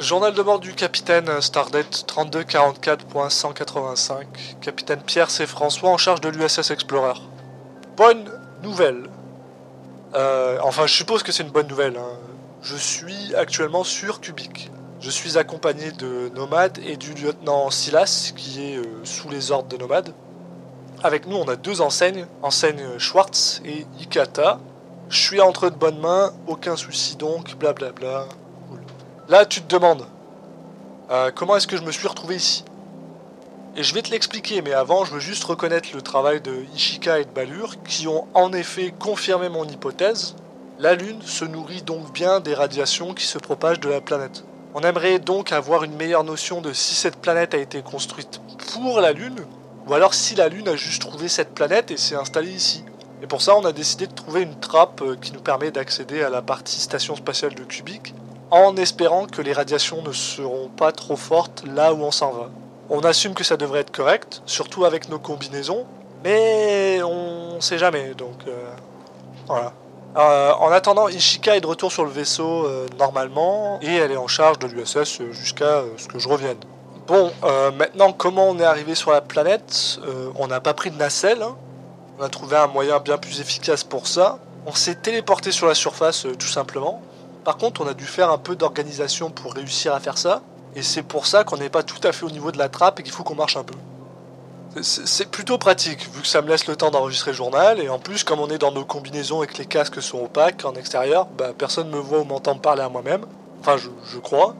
Journal de bord du capitaine Stardate 3244.185, capitaine Pierre C. François en charge de l'USS Explorer. Bonne nouvelle. Enfin, je suppose que c'est une bonne nouvelle. Hein. Je suis actuellement sur Kubik. Je suis accompagné de Nomad et du lieutenant Silas, qui est sous les ordres de Nomad. Avec nous, on a deux enseignes, Schwartz et Ikata. Je suis entre de bonnes mains, aucun souci donc, blablabla. Là, tu te demandes, comment est-ce que je me suis retrouvé ici? Et je vais te l'expliquer, mais avant, je veux juste reconnaître le travail de Ishika et de Ballure, qui ont en effet confirmé mon hypothèse. La Lune se nourrit donc bien des radiations qui se propagent de la planète. On aimerait donc avoir une meilleure notion de si cette planète a été construite pour la Lune, ou alors si la Lune a juste trouvé cette planète et s'est installée ici. Et pour ça, on a décidé de trouver une trappe qui nous permet d'accéder à la partie station spatiale de Cubic, en espérant que les radiations ne seront pas trop fortes là où on s'en va. On assume que ça devrait être correct, surtout avec nos combinaisons, mais on sait jamais, donc voilà. En attendant, Ishika est de retour sur le vaisseau normalement, et elle est en charge de l'USS jusqu'à ce que je revienne. Bon, maintenant, comment on est arrivé sur la planète? On n'a pas pris de nacelle, hein. On a trouvé un moyen bien plus efficace pour ça. On s'est téléporté sur la surface, tout simplement. Par contre, on a dû faire un peu d'organisation pour réussir à faire ça, et c'est pour ça qu'on n'est pas tout à fait au niveau de la trappe et qu'il faut qu'on marche un peu. C'est plutôt pratique, vu que ça me laisse le temps d'enregistrer le journal, et en plus, comme on est dans nos combinaisons et que les casques sont opaques en extérieur, bah, personne ne me voit ou m'entend parler à moi-même, enfin je crois.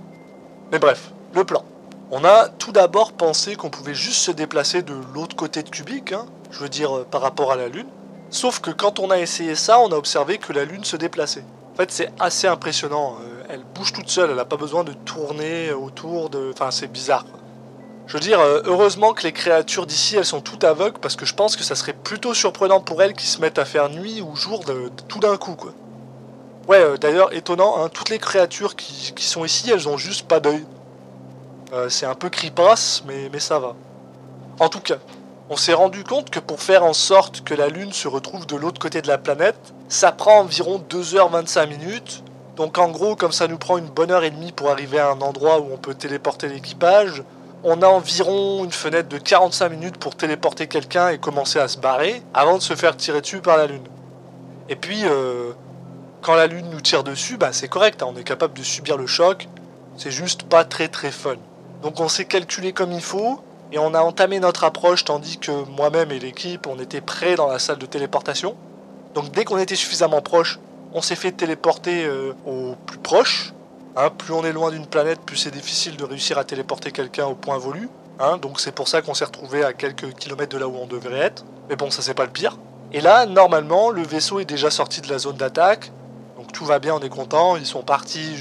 Mais bref, le plan. On a tout d'abord pensé qu'on pouvait juste se déplacer de l'autre côté de Kubik, hein, je veux dire par rapport à la Lune, sauf que quand on a essayé ça, on a observé que la Lune se déplaçait. En fait, c'est assez impressionnant, elle bouge toute seule, elle n'a pas besoin de tourner autour de... Enfin, c'est bizarre. Je veux dire, heureusement que les créatures d'ici, elles sont toutes aveugles, parce que je pense que ça serait plutôt surprenant pour elles qui se mettent à faire nuit ou jour tout d'un coup, quoi. Ouais, d'ailleurs, étonnant, hein, toutes les créatures qui sont ici, elles ont juste pas d'œil. C'est un peu cripasse, mais ça va. En tout cas, on s'est rendu compte que pour faire en sorte que la Lune se retrouve de l'autre côté de la planète, ça prend environ 2h25, donc en gros, comme ça nous prend une bonne heure et demie pour arriver à un endroit où on peut téléporter l'équipage, on a environ une fenêtre de 45 minutes pour téléporter quelqu'un et commencer à se barrer, avant de se faire tirer dessus par la Lune. Et puis, quand la Lune nous tire dessus, bah c'est correct, hein, on est capable de subir le choc, c'est juste pas très fun. Donc on s'est calculé comme il faut, et on a entamé notre approche tandis que moi-même et l'équipe, on était prêts dans la salle de téléportation. Donc dès qu'on était suffisamment proche, on s'est fait téléporter au plus proche. Hein, plus on est loin d'une planète, plus c'est difficile de réussir à téléporter quelqu'un au point voulu. Hein, donc c'est pour ça qu'on s'est retrouvé à quelques kilomètres de là où on devrait être. Mais bon, ça c'est pas le pire. Et là, normalement, le vaisseau est déjà sorti de la zone d'attaque. Donc tout va bien, on est content. Ils sont partis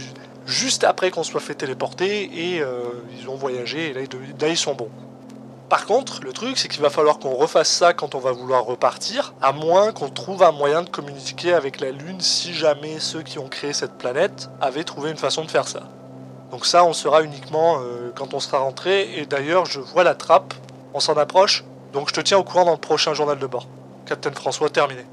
juste après qu'on soit fait téléporter et ils ont voyagé. Et là, ils sont bons. Par contre, le truc, c'est qu'il va falloir qu'on refasse ça quand on va vouloir repartir, à moins qu'on trouve un moyen de communiquer avec la Lune si jamais ceux qui ont créé cette planète avaient trouvé une façon de faire ça. Donc ça, on saura uniquement quand on sera rentré, et d'ailleurs, je vois la trappe, on s'en approche, donc je te tiens au courant dans le prochain journal de bord. Capitaine François, terminé.